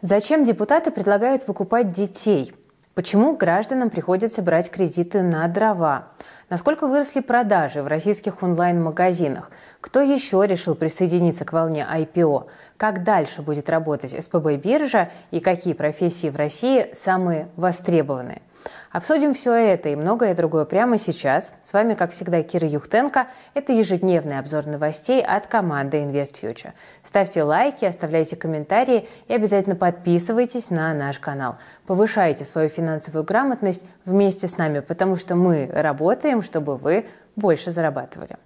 Зачем депутаты предлагают выкупать детей? Почему гражданам приходится брать кредиты на дрова? Насколько выросли продажи в российских онлайн-магазинах? Кто еще решил присоединиться к волне IPO? Как дальше будет работать СПБ-биржа и какие профессии в России самые востребованные? Обсудим все это и многое другое прямо сейчас. С вами, как всегда, Кира Юхтенко. Это ежедневный обзор новостей от команды InvestFuture. Ставьте лайки, оставляйте комментарии и обязательно подписывайтесь на наш канал. Повышайте свою финансовую грамотность вместе с нами, потому что мы работаем, чтобы вы больше зарабатывали.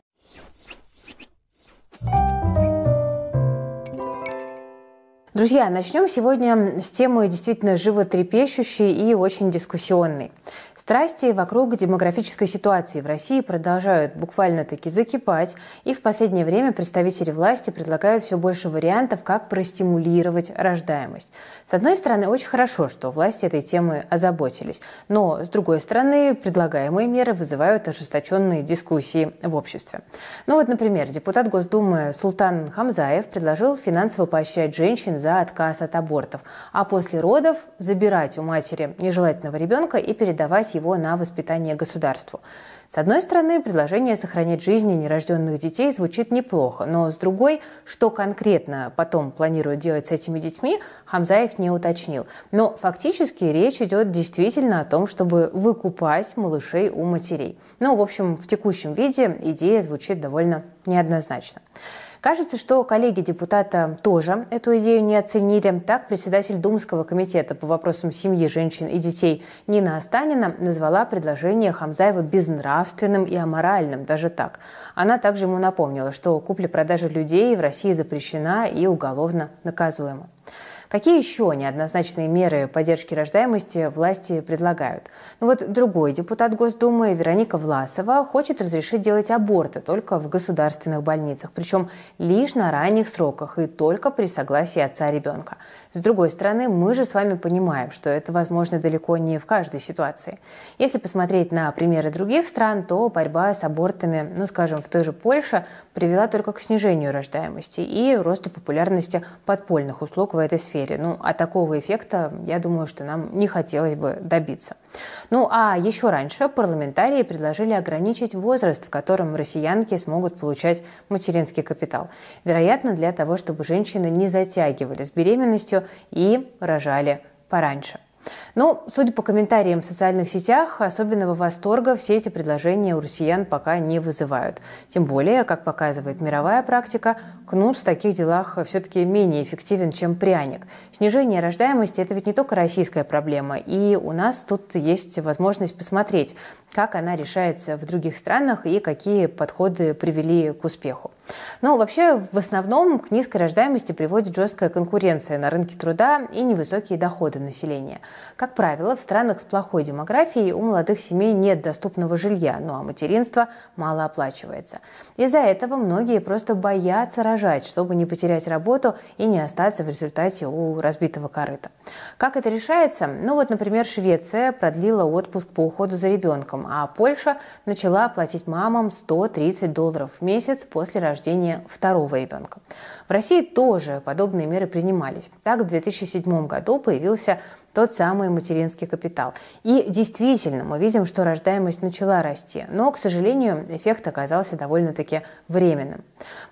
Друзья, начнем сегодня с темы действительно животрепещущей и очень дискуссионной. Страсти вокруг демографической ситуации в России продолжают буквально-таки закипать, и в последнее время представители власти предлагают все больше вариантов, как простимулировать рождаемость. С одной стороны, очень хорошо, что власти этой темы озаботились, но с другой стороны, предлагаемые меры вызывают ожесточенные дискуссии в обществе. Ну вот, например, депутат Госдумы Султан Хамзаев предложил финансово поощрять женщин за отказ от абортов, а после родов забирать у матери нежелательного ребенка и передавать его на воспитание государству. С одной стороны, предложение сохранять жизни нерожденных детей звучит неплохо, но с другой, что конкретно потом планируют делать с этими детьми, Хамзаев не уточнил. Но фактически речь идет действительно о том, чтобы выкупать малышей у матерей. Ну, в общем, в текущем виде идея звучит довольно неоднозначно. Кажется, что коллеги депутата тоже эту идею не оценили. Так, председатель Думского комитета по вопросам семьи, женщин и детей Нина Останина назвала предложение Хамзаева безнравственным и аморальным, даже так. Она также ему напомнила, что купля-продажа людей в России запрещена и уголовно наказуема. Какие еще неоднозначные меры поддержки рождаемости власти предлагают? Ну вот другой депутат Госдумы Вероника Власова хочет разрешить делать аборты только в государственных больницах, причем лишь на ранних сроках и только при согласии отца ребенка. С другой стороны, мы же с вами понимаем, что это возможно далеко не в каждой ситуации. Если посмотреть на примеры других стран, то борьба с абортами, ну скажем, в той же Польше, привела только к снижению рождаемости и росту популярности подпольных услуг в этой сфере. Ну, а такого эффекта, я думаю, что нам не хотелось бы добиться. Ну, а еще раньше парламентарии предложили ограничить возраст, в котором россиянки смогут получать материнский капитал. Вероятно, для того, чтобы женщины не затягивали с беременностью и рожали пораньше. Но, судя по комментариям в социальных сетях, особенного восторга все эти предложения у россиян пока не вызывают. Тем более, как показывает мировая практика, кнут в таких делах все-таки менее эффективен, чем пряник. Снижение рождаемости – это ведь не только российская проблема, и у нас тут есть возможность посмотреть, как она решается в других странах и какие подходы привели к успеху. Но вообще, в основном, к низкой рождаемости приводит жесткая конкуренция на рынке труда и невысокие доходы населения. Как правило, в странах с плохой демографией у молодых семей нет доступного жилья, ну а материнство мало оплачивается. Из-за этого многие просто боятся рожать, чтобы не потерять работу и не остаться в результате у разбитого корыта. Как это решается? Ну вот, например, Швеция продлила отпуск по уходу за ребенком, а Польша начала платить мамам $130 в месяц после рождения второго ребенка. В России тоже подобные меры принимались. Так, в 2007 году появился тот самый материнский капитал. И действительно, мы видим, что рождаемость начала расти, но, к сожалению, эффект оказался довольно-таки временным.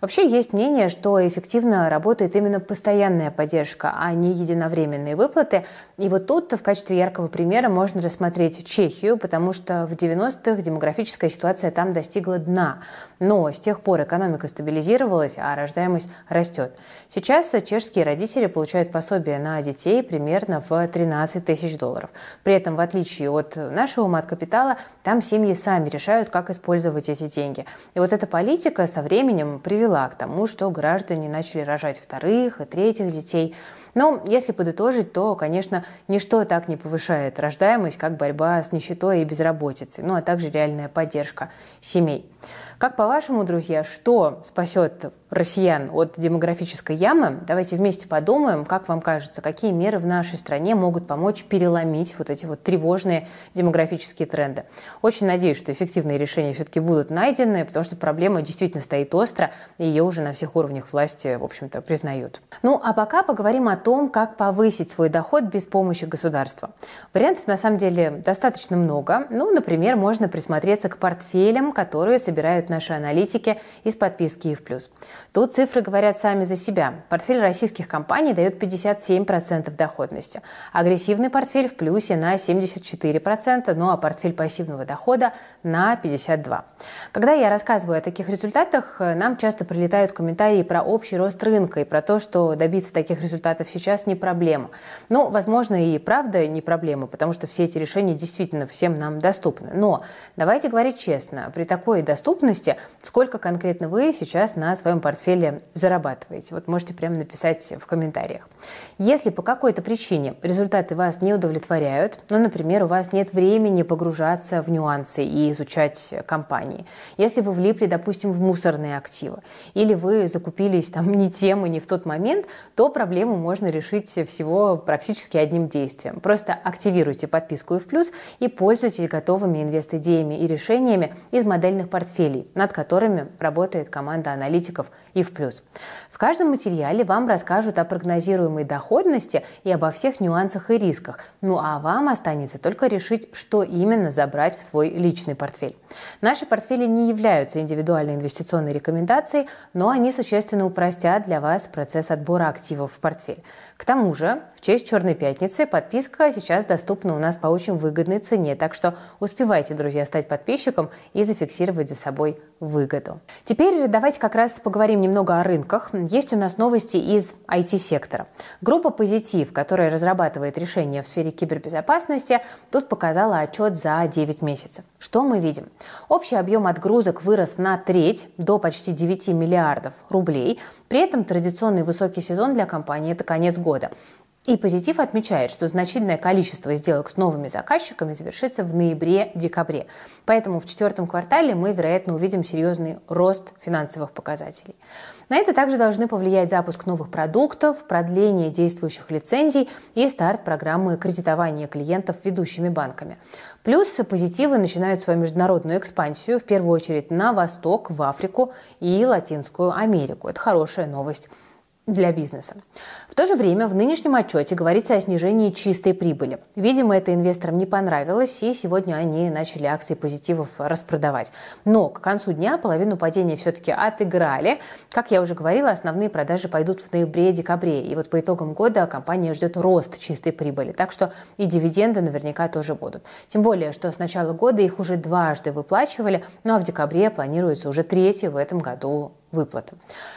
Вообще есть мнение, что эффективно работает именно постоянная поддержка, а не единовременные выплаты. И вот тут в качестве яркого примера можно рассмотреть Чехию, потому что в 90-х демографическая ситуация там достигла дна. Но с тех пор экономика стабилизировалась, а рождаемость растет. Сейчас чешские родители получают пособие на детей примерно в $13 тысяч. При этом, в отличие от нашего мат-капитала, там семьи сами решают, как использовать эти деньги. И вот эта политика со временем привела к тому, что граждане начали рожать вторых и третьих детей. Но если подытожить, то, конечно, ничто так не повышает рождаемость, как борьба с нищетой и безработицей, ну а также реальная поддержка семей. Как по-вашему, друзья, что спасет россиян от демографической ямы? Давайте вместе подумаем, как вам кажется, какие меры в нашей стране могут помочь переломить вот эти вот тревожные демографические тренды. Очень надеюсь, что эффективные решения все-таки будут найдены, потому что проблема действительно стоит остро, и ее уже на всех уровнях власти, в общем-то, признают. Ну, а пока поговорим о том, как повысить свой доход без помощи государства. Вариантов, на самом деле, достаточно много. Ну, например, можно присмотреться к портфелям, которые собирают наши аналитики из подписки «И в плюс». Тут цифры говорят сами за себя. Портфель российских компаний дает 57% доходности. Агрессивный портфель в плюсе на 74%, ну а портфель пассивного дохода на 52%. Когда я рассказываю о таких результатах, нам часто прилетают комментарии про общий рост рынка и про то, что добиться таких результатов сейчас не проблема. Ну, возможно, и правда не проблема, потому что все эти решения действительно всем нам доступны. Но давайте говорить честно, при такой доступности сколько конкретно вы сейчас на своем портфеле зарабатываете? Вот можете прямо написать в комментариях. Если по какой-то причине результаты вас не удовлетворяют, ну, например, у вас нет времени погружаться в нюансы и изучать компании, если вы влипли, допустим, в мусорные активы, или вы закупились там не тем и не в тот момент, то проблему можно решить всего практически одним действием. Просто активируйте подписку «И в плюс» и пользуйтесь готовыми инвест-идеями и решениями из модельных портфелей, над которыми работает команда аналитиков «И в плюс». В каждом материале вам расскажут о прогнозируемой доходности и обо всех нюансах и рисках. Ну а вам останется только решить, что именно забрать в свой личный портфель. Наши портфели не являются индивидуальной инвестиционной рекомендацией, но они существенно упростят для вас процесс отбора активов в портфель. К тому же, в честь Черной пятницы подписка сейчас доступна у нас по очень выгодной цене, так что успевайте, друзья, стать подписчиком и зафиксировать за собой выгоду. Теперь давайте как раз поговорим немного о рынках. Есть у нас новости из IT-сектора. Группа Позитив, которая разрабатывает решения в сфере кибербезопасности, тут показала отчет за 9 месяцев. Что мы видим? Общий объем отгрузок вырос на треть, до почти 9 миллиардов рублей. При этом традиционный высокий сезон для компании – это конец года. И Позитив отмечает, что значительное количество сделок с новыми заказчиками завершится в ноябре-декабре. Поэтому в четвертом квартале мы, вероятно, увидим серьезный рост финансовых показателей. На это также должны повлиять запуск новых продуктов, продление действующих лицензий и старт программы кредитования клиентов ведущими банками. Плюс Позитивы начинают свою международную экспансию, в первую очередь на восток, в Африку и Латинскую Америку. Это хорошая новость для бизнеса. В то же время в нынешнем отчете говорится о снижении чистой прибыли. Видимо, это инвесторам не понравилось, и сегодня они начали акции Позитивов распродавать. Но к концу дня половину падения все-таки отыграли. Как я уже говорила, основные продажи пойдут в ноябре-декабре. И вот по итогам года компания ждет рост чистой прибыли. Так что и дивиденды наверняка тоже будут. Тем более, что с начала года их уже дважды выплачивали, ну а в декабре планируется уже третий в этом году выплаты.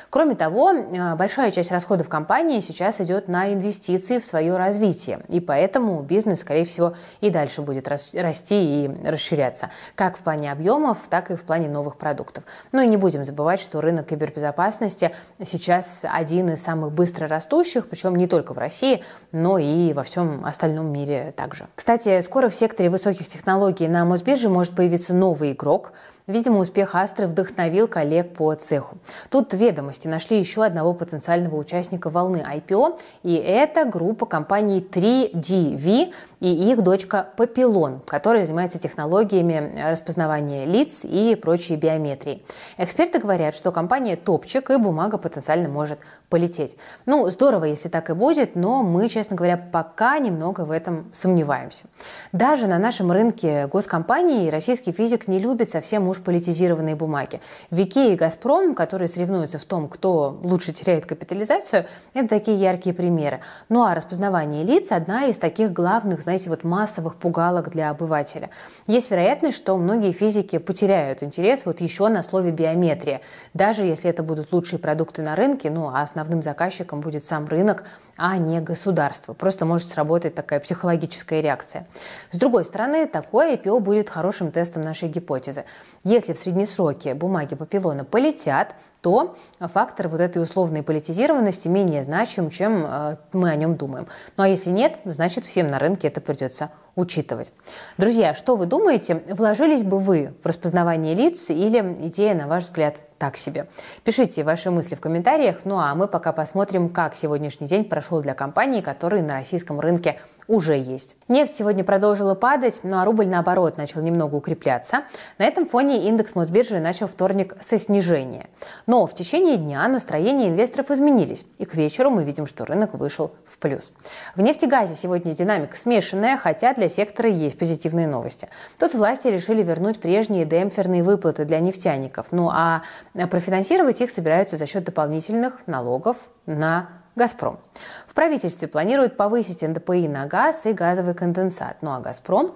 Кроме того, большая часть расходов компании сейчас идет на инвестиции в свое развитие, и поэтому бизнес, скорее всего, и дальше будет расти и расширяться, как в плане объемов, так и в плане новых продуктов. Ну и не будем забывать, что рынок кибербезопасности сейчас один из самых быстро растущих, причем не только в России, но и во всем остальном мире также. Кстати, скоро в секторе высоких технологий на Мосбирже может появиться новый игрок. Видимо, успех Астры вдохновил коллег по цеху. Тут «Ведомости» нашли еще одного потенциального участника волны IPO, и это группа компаний 3DV и их дочка Папилон, которая занимается технологиями распознавания лиц и прочей биометрии. Эксперты говорят, что компания топчик, и бумага потенциально может полететь. Ну, здорово, если так и будет, но мы, честно говоря, пока немного в этом сомневаемся. Даже на нашем рынке госкомпаний российский физик не любит совсем политизированные бумаги. ВК и Газпром, которые соревнуются в том, кто лучше теряет капитализацию, это такие яркие примеры. Ну а распознавание лиц – одна из таких главных, знаете, вот массовых пугалок для обывателя. Есть вероятность, что многие физики потеряют интерес вот еще на слове биометрия, даже если это будут лучшие продукты на рынке, ну а основным заказчиком будет сам рынок, а не государство. Просто может сработать такая психологическая реакция. С другой стороны, такое IPO будет хорошим тестом нашей гипотезы. Если в среднесроке бумаги Папилона полетят, то фактор вот этой условной политизированности менее значим, чем мы о нем думаем. Ну а если нет, значит всем на рынке это придется учитывать. Друзья, что вы думаете, вложились бы вы в распознавание лиц или идея, на ваш взгляд, так себе? Пишите ваши мысли в комментариях, ну а мы пока посмотрим, как сегодняшний день прошел для компаний, которые на российском рынке уже есть. Нефть сегодня продолжила падать, ну а рубль, наоборот, начал немного укрепляться. На этом фоне индекс Мосбиржи начал вторник со снижения. Но в течение дня настроения инвесторов изменились, и к вечеру мы видим, что рынок вышел в плюс. В нефтегазе сегодня динамика смешанная, хотя для сектора есть позитивные новости. Тут власти решили вернуть прежние демпферные выплаты для нефтяников, ну а профинансировать их собираются за счет дополнительных налогов на «Газпром». В правительстве планируют повысить НДПИ на газ и газовый конденсат, ну а «Газпром»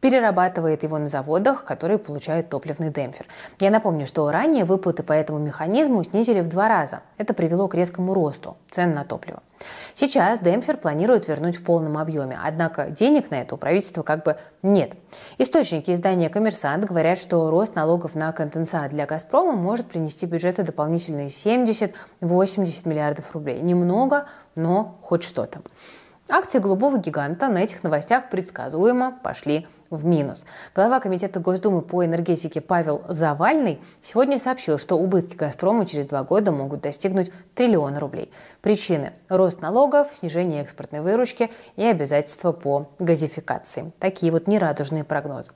перерабатывает его на заводах, которые получают топливный демпфер. Я напомню, что ранее выплаты по этому механизму снизили в 2 раза. Это привело к резкому росту цен на топливо. Сейчас демпфер планируют вернуть в полном объеме, однако денег на это у правительства как бы нет. Источники издания «Коммерсант» говорят, что рост налогов на конденсат для «Газпрома» может принести бюджету дополнительные 70-80 миллиардов рублей. Немного, но хоть что-то. Акции голубого гиганта на этих новостях предсказуемо пошли в минус. Глава комитета Госдумы по энергетике Павел Завальный сегодня сообщил, что убытки «Газпрома» через 2 года могут достигнуть триллиона рублей. Причины – рост налогов, снижение экспортной выручки и обязательства по газификации. Такие вот нерадужные прогнозы.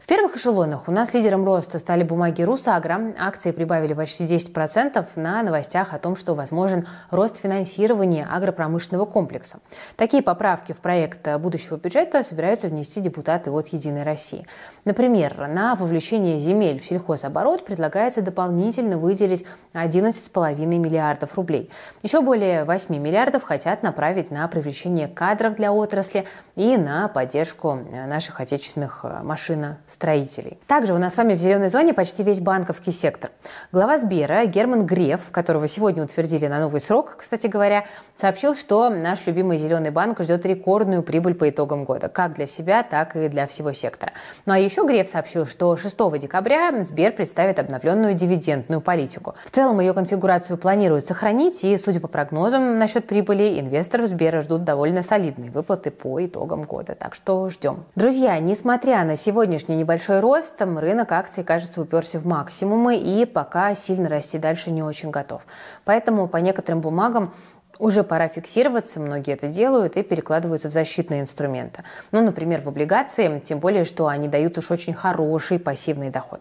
В первых эшелонах у нас лидером роста стали бумаги «Русагро». Акции прибавили почти 10% на новостях о том, что возможен рост финансирования агропромышленного комплекса. Такие поправки в проект будущего бюджета собираются внести депутаты от «Единой России». Например, на вовлечение земель в сельхозоборот предлагается дополнительно выделить 11,5 миллиардов рублей. Еще более 8 миллиардов хотят направить на привлечение кадров для отрасли и на поддержку наших отечественных машиностроителей. Также у нас с вами в зеленой зоне почти весь банковский сектор. Глава Сбера Герман Греф, которого сегодня утвердили на новый срок, кстати говоря, сообщил, что наш любимый зеленый банк ждет рекордную прибыль по итогам года, как для себя, так и для всего сектора. Ну а еще Греф сообщил, что 6 декабря Сбер представит обновленную дивидендную политику. В целом ее конфигурацию планируют сохранить, и, судя по прогнозам насчет прибыли, инвесторов Сбера ждут довольно солидные выплаты по итогам года. Так что ждем. Друзья, несмотря на сегодняшний небольшой рост, рынок акций, кажется, уперся в максимумы и пока сильно расти дальше не очень готов. Поэтому по некоторым бумагам уже пора фиксироваться, многие это делают и перекладываются в защитные инструменты. Ну, например, в облигации, тем более, что они дают уж очень хороший пассивный доход.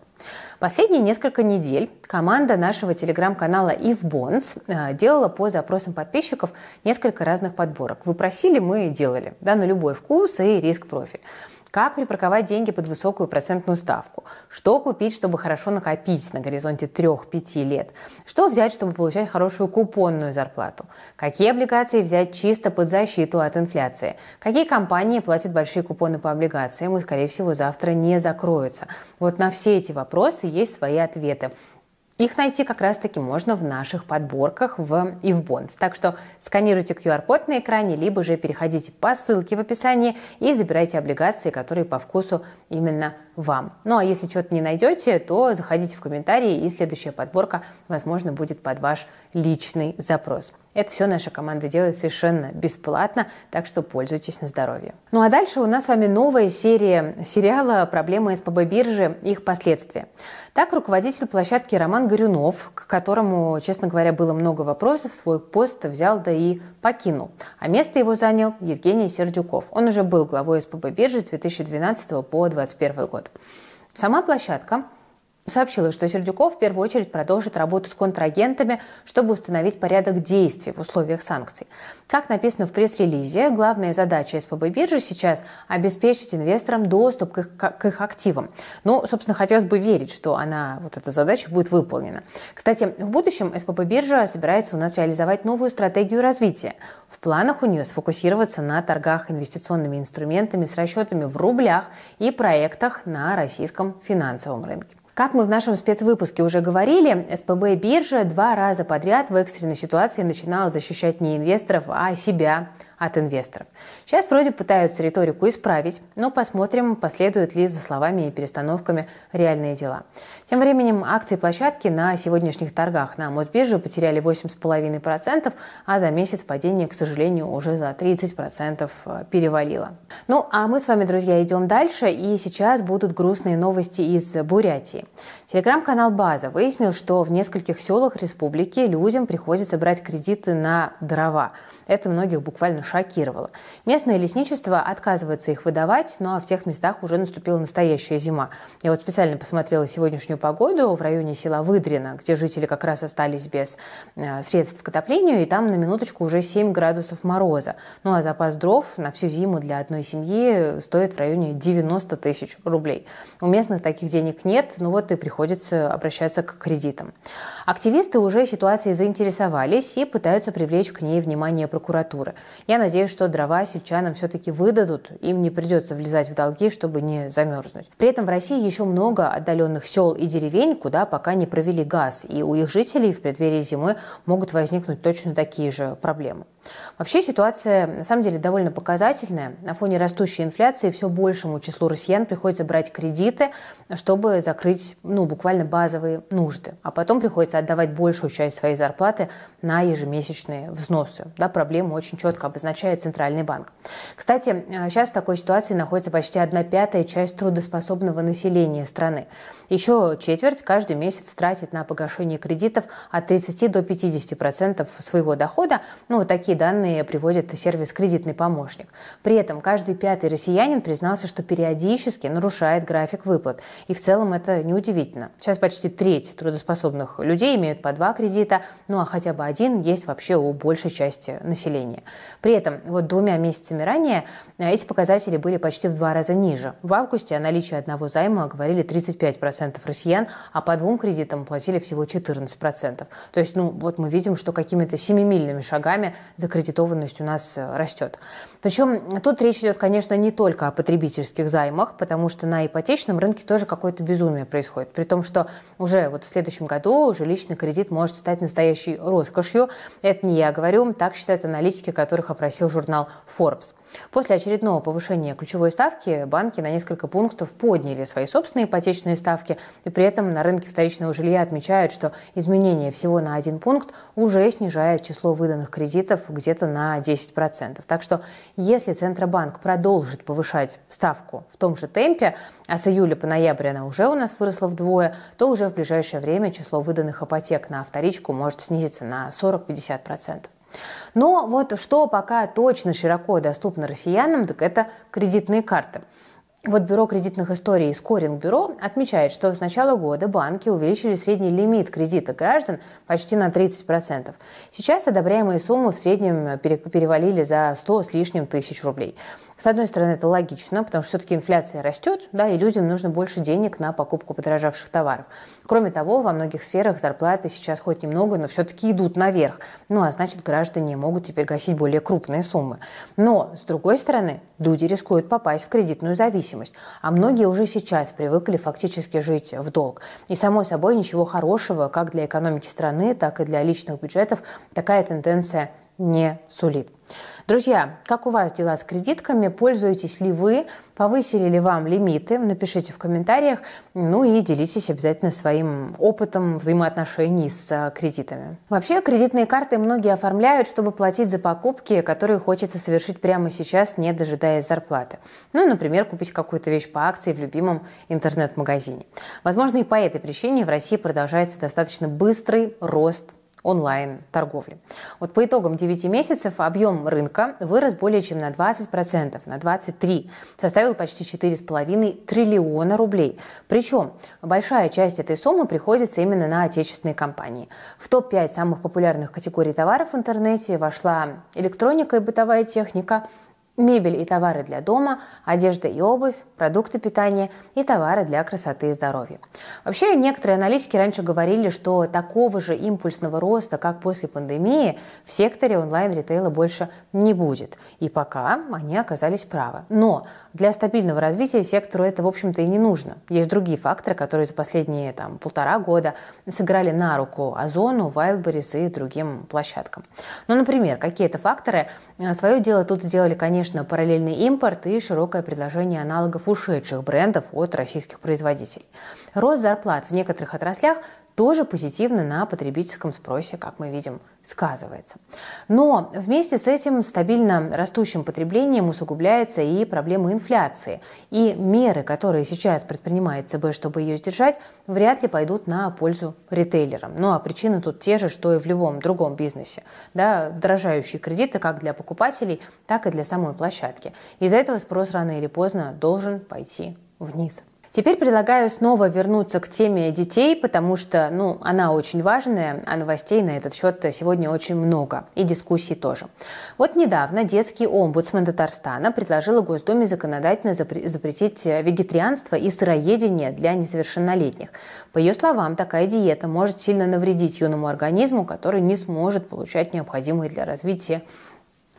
Последние несколько недель команда нашего телеграм-канала InvBonds делала по запросам подписчиков несколько разных подборок. Вы просили, мы делали, да, на любой вкус и риск-профиль. Как припарковать деньги под высокую процентную ставку? Что купить, чтобы хорошо накопить на горизонте 3-5 лет? Что взять, чтобы получать хорошую купонную зарплату? Какие облигации взять чисто под защиту от инфляции? Какие компании платят большие купоны по облигациям и, скорее всего, завтра не закроются? Вот на все эти вопросы есть свои ответы. Их найти как раз-таки можно в наших подборках в InvBonds. Так что сканируйте QR-код на экране, либо же переходите по ссылке в описании и забирайте облигации, которые по вкусу именно вам. Ну а если что-то не найдете, то заходите в комментарии, и следующая подборка, возможно, будет под ваш личный запрос. Это все наша команда делает совершенно бесплатно, так что пользуйтесь на здоровье. Ну а дальше у нас с вами новая серия сериала «Проблемы СПБ-биржи. Их последствия». Так, руководитель площадки Роман Горюнов, к которому, честно говоря, было много вопросов, свой пост взял да и покинул. А место его занял Евгений Сердюков. Он уже был главой СПБ-биржи с 2012 по 2021 год. Сама площадка сообщила, что Сердюков в первую очередь продолжит работу с контрагентами, чтобы установить порядок действий в условиях санкций. Как написано в пресс-релизе, главная задача СПБ-биржи сейчас – обеспечить инвесторам доступ к их активам. Ну, собственно, хотелось бы верить, что эта задача будет выполнена. Кстати, в будущем СПБ-биржа собирается у нас реализовать новую стратегию развития. В планах у нее сфокусироваться на торгах инвестиционными инструментами с расчетами в рублях и проектах на российском финансовом рынке. Как мы в нашем спецвыпуске уже говорили, СПБ-биржа 2 раза подряд в экстренной ситуации начинала защищать не инвесторов, а себя от инвесторов. Сейчас вроде пытаются риторику исправить, но посмотрим, последуют ли за словами и перестановками реальные дела. Тем временем акции площадки на сегодняшних торгах на Мосбирже потеряли 8,5%, а за месяц падение, к сожалению, уже за 30% перевалило. Ну, а мы с вами, друзья, идем дальше, и сейчас будут грустные новости из Бурятии. Телеграм-канал «База» выяснил, что в нескольких селах республики людям приходится брать кредиты на дрова. Это многих буквально шокировало. Местное лесничество отказывается их выдавать, но в тех местах уже наступила настоящая зима. Я вот специально посмотрела сегодняшнюю погоду в районе села Выдрино, где жители как раз остались без средств к отоплению, и там на минуточку уже 7 градусов мороза. Ну а запас дров на всю зиму для одной семьи стоит в районе 90 тысяч рублей. У местных таких денег нет, ну вот и приходится обращаться к кредитам. Активисты уже ситуацией заинтересовались и пытаются привлечь к ней внимание прокуратуры. Я надеюсь, что дрова сельчанам все-таки выдадут, им не придется влезать в долги, чтобы не замерзнуть. При этом в России еще много отдаленных сел и деревень, куда пока не провели газ, и у их жителей в преддверии зимы могут возникнуть точно такие же проблемы. Вообще ситуация на самом деле довольно показательная. На фоне растущей инфляции все большему числу россиян приходится брать кредиты, чтобы закрыть буквально базовые нужды. А потом приходится отдавать большую часть своей зарплаты на ежемесячные взносы. Да, проблему очень четко обозначает Центральный банк. Кстати, сейчас в такой ситуации находится почти 1/5 часть трудоспособного населения страны. Еще четверть каждый месяц тратит на погашение кредитов от 30 до 50% своего дохода. Ну, вот такие данные приводит сервис «Кредитный помощник». При этом каждый 5-й россиянин признался, что периодически нарушает график выплат. И в целом это неудивительно. Сейчас почти треть трудоспособных людей имеют по 2 кредита, ну а хотя бы один есть вообще у большей части населения. При этом вот 2 месяцами ранее эти показатели были почти в 2 раза ниже. В августе о наличии одного займа говорили 35% россиян, а по 2 кредитам платили всего 14%. То есть, вот мы видим, что какими-то семимильными шагами закредитованность у нас растет. Причем тут речь идет, конечно, не только о потребительских займах, потому что на ипотечном рынке тоже какое-то безумие происходит. При том, что уже вот в следующем году жилищный кредит может стать настоящей роскошью. Это не я говорю, так считают аналитики, которых опросил журнал Forbes. После очередного повышения ключевой ставки банки на несколько пунктов подняли свои собственные ипотечные ставки, и при этом на рынке вторичного жилья отмечают, что изменение всего на 1 пункт уже снижает число выданных кредитов где-то на 10%. Так что если Центробанк продолжит повышать ставку в том же темпе, а с июля по ноябрь она уже у нас выросла вдвое, то уже в ближайшее время число выданных ипотек на вторичку может снизиться на 40-50%. Но вот что пока точно широко доступно россиянам, так это кредитные карты. Вот Бюро кредитных историй «Скоринг-бюро» отмечает, что с начала года банки увеличили средний лимит кредита граждан почти на 30%. Сейчас одобряемые суммы в среднем перевалили за 100 с лишним тысяч рублей. С одной стороны, это логично, потому что все-таки инфляция растет, да, и людям нужно больше денег на покупку подорожавших товаров. Кроме того, во многих сферах зарплаты сейчас хоть немного, но все-таки идут наверх. Ну, а значит, граждане могут теперь гасить более крупные суммы. Но, с другой стороны, люди рискуют попасть в кредитную зависимость. А многие уже сейчас привыкли фактически жить в долг. И, само собой, ничего хорошего как для экономики страны, так и для личных бюджетов такая тенденция не сулит. Друзья, как у вас дела с кредитками? Пользуетесь ли вы? Повысили ли вам лимиты? Напишите в комментариях. Ну и делитесь обязательно своим опытом взаимоотношений с кредитами. Вообще, кредитные карты многие оформляют, чтобы платить за покупки, которые хочется совершить прямо сейчас, не дожидаясь зарплаты. Ну, например, купить какую-то вещь по акции в любимом интернет-магазине. Возможно, и по этой причине в России продолжается достаточно быстрый рост онлайн-торговли. Вот по итогам 9 месяцев объем рынка вырос более чем на 20%, на 23%, составил почти 4,5 триллиона рублей. Причем большая часть этой суммы приходится именно на отечественные компании. В топ-5 самых популярных категорий товаров в интернете вошла электроника и бытовая техника, мебель и товары для дома, одежда и обувь, продукты питания и товары для красоты и здоровья. Вообще, некоторые аналитики раньше говорили, что такого же импульсного роста, как после пандемии, в секторе онлайн-ритейла больше не будет. И пока они оказались правы. Но для стабильного развития сектору это, в общем-то, и не нужно. Есть другие факторы, которые за последние полтора года сыграли на руку Озону, Wildberries и другим площадкам. Ну, например, какие-то факторы свое дело тут сделали, конечно, параллельный импорт и широкое предложение аналогов ушедших брендов от российских производителей. Рост зарплат в некоторых отраслях тоже позитивно на потребительском спросе, как мы видим, сказывается. Но вместе с этим стабильно растущим потреблением усугубляется и проблема инфляции. И меры, которые сейчас предпринимает ЦБ, чтобы ее сдержать, вряд ли пойдут на пользу ритейлерам. Ну а причины тут те же, что и в любом другом бизнесе. Да, дорожающие кредиты как для покупателей, так и для самой площадки. Из-за этого спрос рано или поздно должен пойти вниз. Теперь предлагаю снова вернуться к теме детей, потому что, она очень важная, а новостей на этот счет сегодня очень много, и дискуссий тоже. Вот недавно детский омбудсмен Татарстана предложила Госдуме законодательно запретить вегетарианство и сыроедение для несовершеннолетних. По ее словам, такая диета может сильно навредить юному организму, который не сможет получать необходимые для развития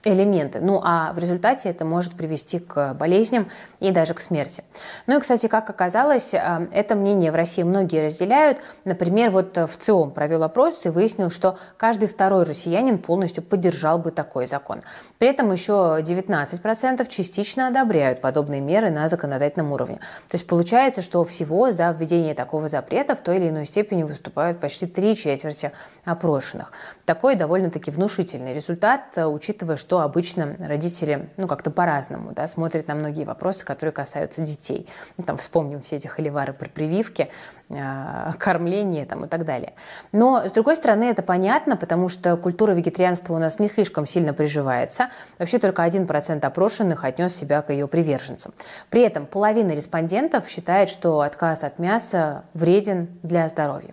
элементы. Ну а в результате это может привести к болезням и даже к смерти. Ну и, кстати, как оказалось, это мнение в России многие разделяют. Например, вот ВЦИОМ провел опрос и выяснил, что каждый второй россиянин полностью поддержал бы такой закон. При этом еще 19% частично одобряют подобные меры на законодательном уровне. То есть получается, что всего за введение такого запрета в той или иной степени выступают почти 3/4 опрошенных. Такой довольно-таки внушительный результат, учитывая, что обычно родители, как-то по-разному, смотрят на многие вопросы, которые касаются детей. Вспомним все эти холивары про прививки, кормление и так далее. Но, с другой стороны, это понятно, потому что культура вегетарианства у нас не слишком сильно приживается. Вообще только 1% опрошенных отнес себя к ее приверженцам. При этом половина респондентов считает, что отказ от мяса вреден для здоровья.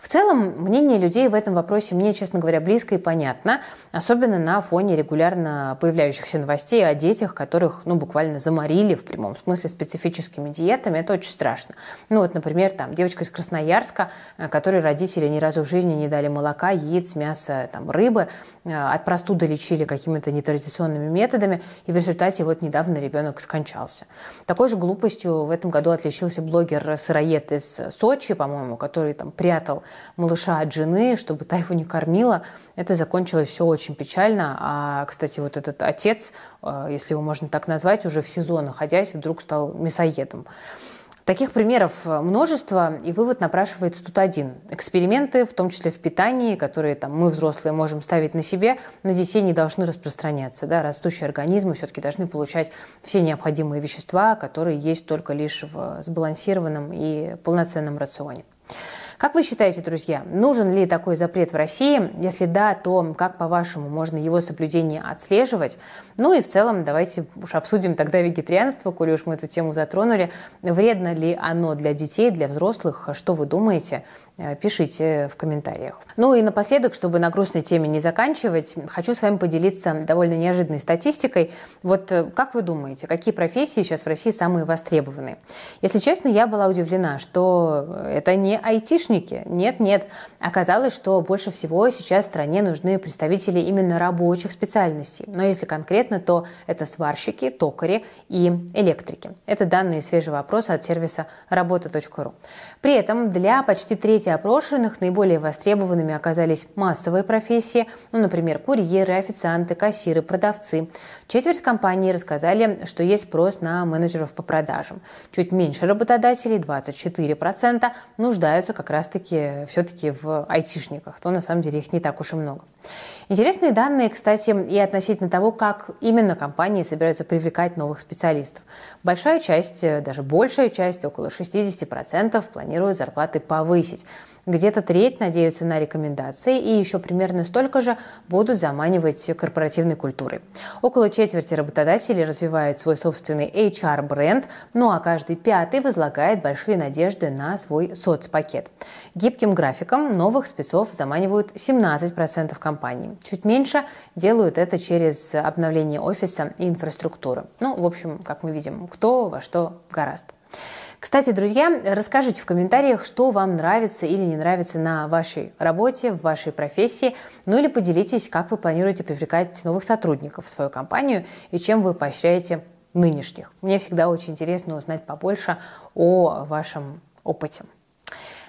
В целом, мнение людей в этом вопросе мне, честно говоря, близко и понятно, особенно на фоне регулярно появляющихся новостей о детях, которых буквально заморили в прямом смысле специфическими диетами. Это очень страшно. Например, девочка из Красноярска, которой родители ни разу в жизни не дали молока, яиц, мяса, рыбы, от простуды лечили какими-то нетрадиционными методами, и в результате недавно ребенок скончался. Такой же глупостью в этом году отличился блогер-сыроед из Сочи, по-моему, который прятал малыша от жены, чтобы та его не кормила. Это закончилось все очень печально. А, кстати, этот отец, если его можно так назвать, уже в СИЗО находясь, вдруг стал мясоедом. Таких примеров множество, и вывод напрашивается тут один. Эксперименты, в том числе в питании, которые мы, взрослые, можем ставить на себе, на детей не должны распространяться. Да? Растущие организмы все-таки должны получать все необходимые вещества, которые есть только лишь в сбалансированном и полноценном рационе. Как вы считаете, друзья, нужен ли такой запрет в России? Если да, то как, по-вашему, можно его соблюдение отслеживать? Ну и в целом давайте уж обсудим тогда вегетарианство, коли уж мы эту тему затронули. Вредно ли оно для детей, для взрослых? Что вы думаете? Пишите в комментариях. Ну и напоследок, чтобы на грустной теме не заканчивать, хочу с вами поделиться довольно неожиданной статистикой. Вот как вы думаете, какие профессии сейчас в России самые востребованные? Если честно, я была удивлена, что это не айтишники. Нет. Оказалось, что больше всего сейчас стране нужны представители именно рабочих специальностей. Но если конкретно, то это сварщики, токари и электрики. Это данные свежего опроса от сервиса работа.ру. При этом для почти трети опрошенных наиболее востребованными оказались массовые профессии, например, курьеры, официанты, кассиры, продавцы. Четверть компаний рассказали, что есть спрос на менеджеров по продажам. Чуть меньше работодателей, 24%, нуждаются как раз-таки все-таки в айтишниках, то на самом деле их не так уж и много. Интересные данные, кстати, и относительно того, как именно компании собираются привлекать новых специалистов. Большая часть, даже большая часть, около 60%, планируют зарплаты повысить. где-то треть надеются на рекомендации и еще примерно столько же будут заманивать корпоративной культурой. Около четверти работодателей развивают свой собственный HR-бренд, ну а каждый пятый возлагает большие надежды на свой соцпакет. Гибким графиком новых спецов заманивают 17% компаний. Чуть меньше делают это через обновление офиса и инфраструктуры. Ну, в общем, как мы видим, кто во что гораст. Кстати, друзья, расскажите в комментариях, что вам нравится или не нравится на вашей работе, в вашей профессии, ну или поделитесь, как вы планируете привлекать новых сотрудников в свою компанию и чем вы поощряете нынешних. Мне всегда очень интересно узнать побольше о вашем опыте.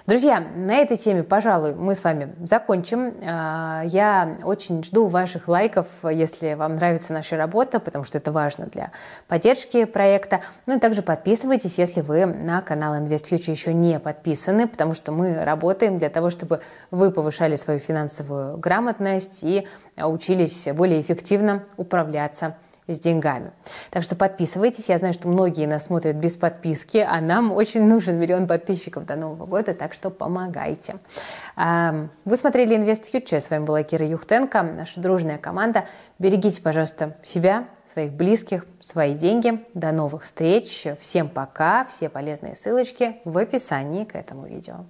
Друзья, на этой теме, пожалуй, мы с вами закончим. Я очень жду ваших лайков, если вам нравится наша работа, потому что это важно для поддержки проекта. Ну и также подписывайтесь, если вы на канал InvestFuture еще не подписаны, потому что мы работаем для того, чтобы вы повышали свою финансовую грамотность и учились более эффективно управляться с деньгами. Так что подписывайтесь. Я знаю, что многие нас смотрят без подписки, а нам очень нужен 1 миллион подписчиков до Нового года, так что помогайте. Вы смотрели InvestFuture. С вами была Кира Юхтенко, наша дружная команда. Берегите, пожалуйста, себя, своих близких, свои деньги. До новых встреч. Всем пока. Все полезные ссылочки в описании к этому видео.